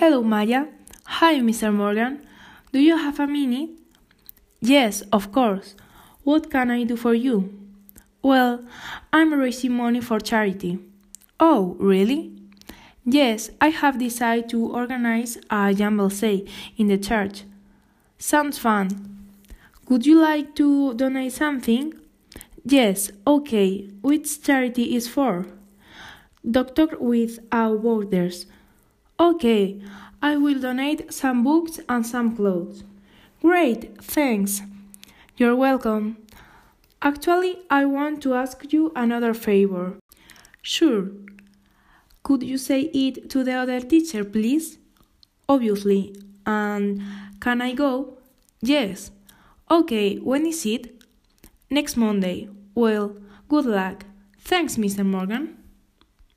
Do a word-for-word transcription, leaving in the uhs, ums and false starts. Hello, Maya. Hi, Mister Morgan. Do you have a minute? Yes, of course. What can I do for you? Well, I'm raising money for charity. Oh, really? Yes, I have decided to organize a jam buffet in the church. Sounds fun. Would you like to donate something? Yes, okay. Which charity is for? Doctors Without Borders. Okay, I will donate some books and some clothes. Great, thanks. You're welcome. Actually, I want to ask you another favor. Sure. Could you say it to the other teacher, please? Obviously. And can I go? Yes. Okay, when is it? Next Monday. Well, good luck. Thanks, Mister Morgan.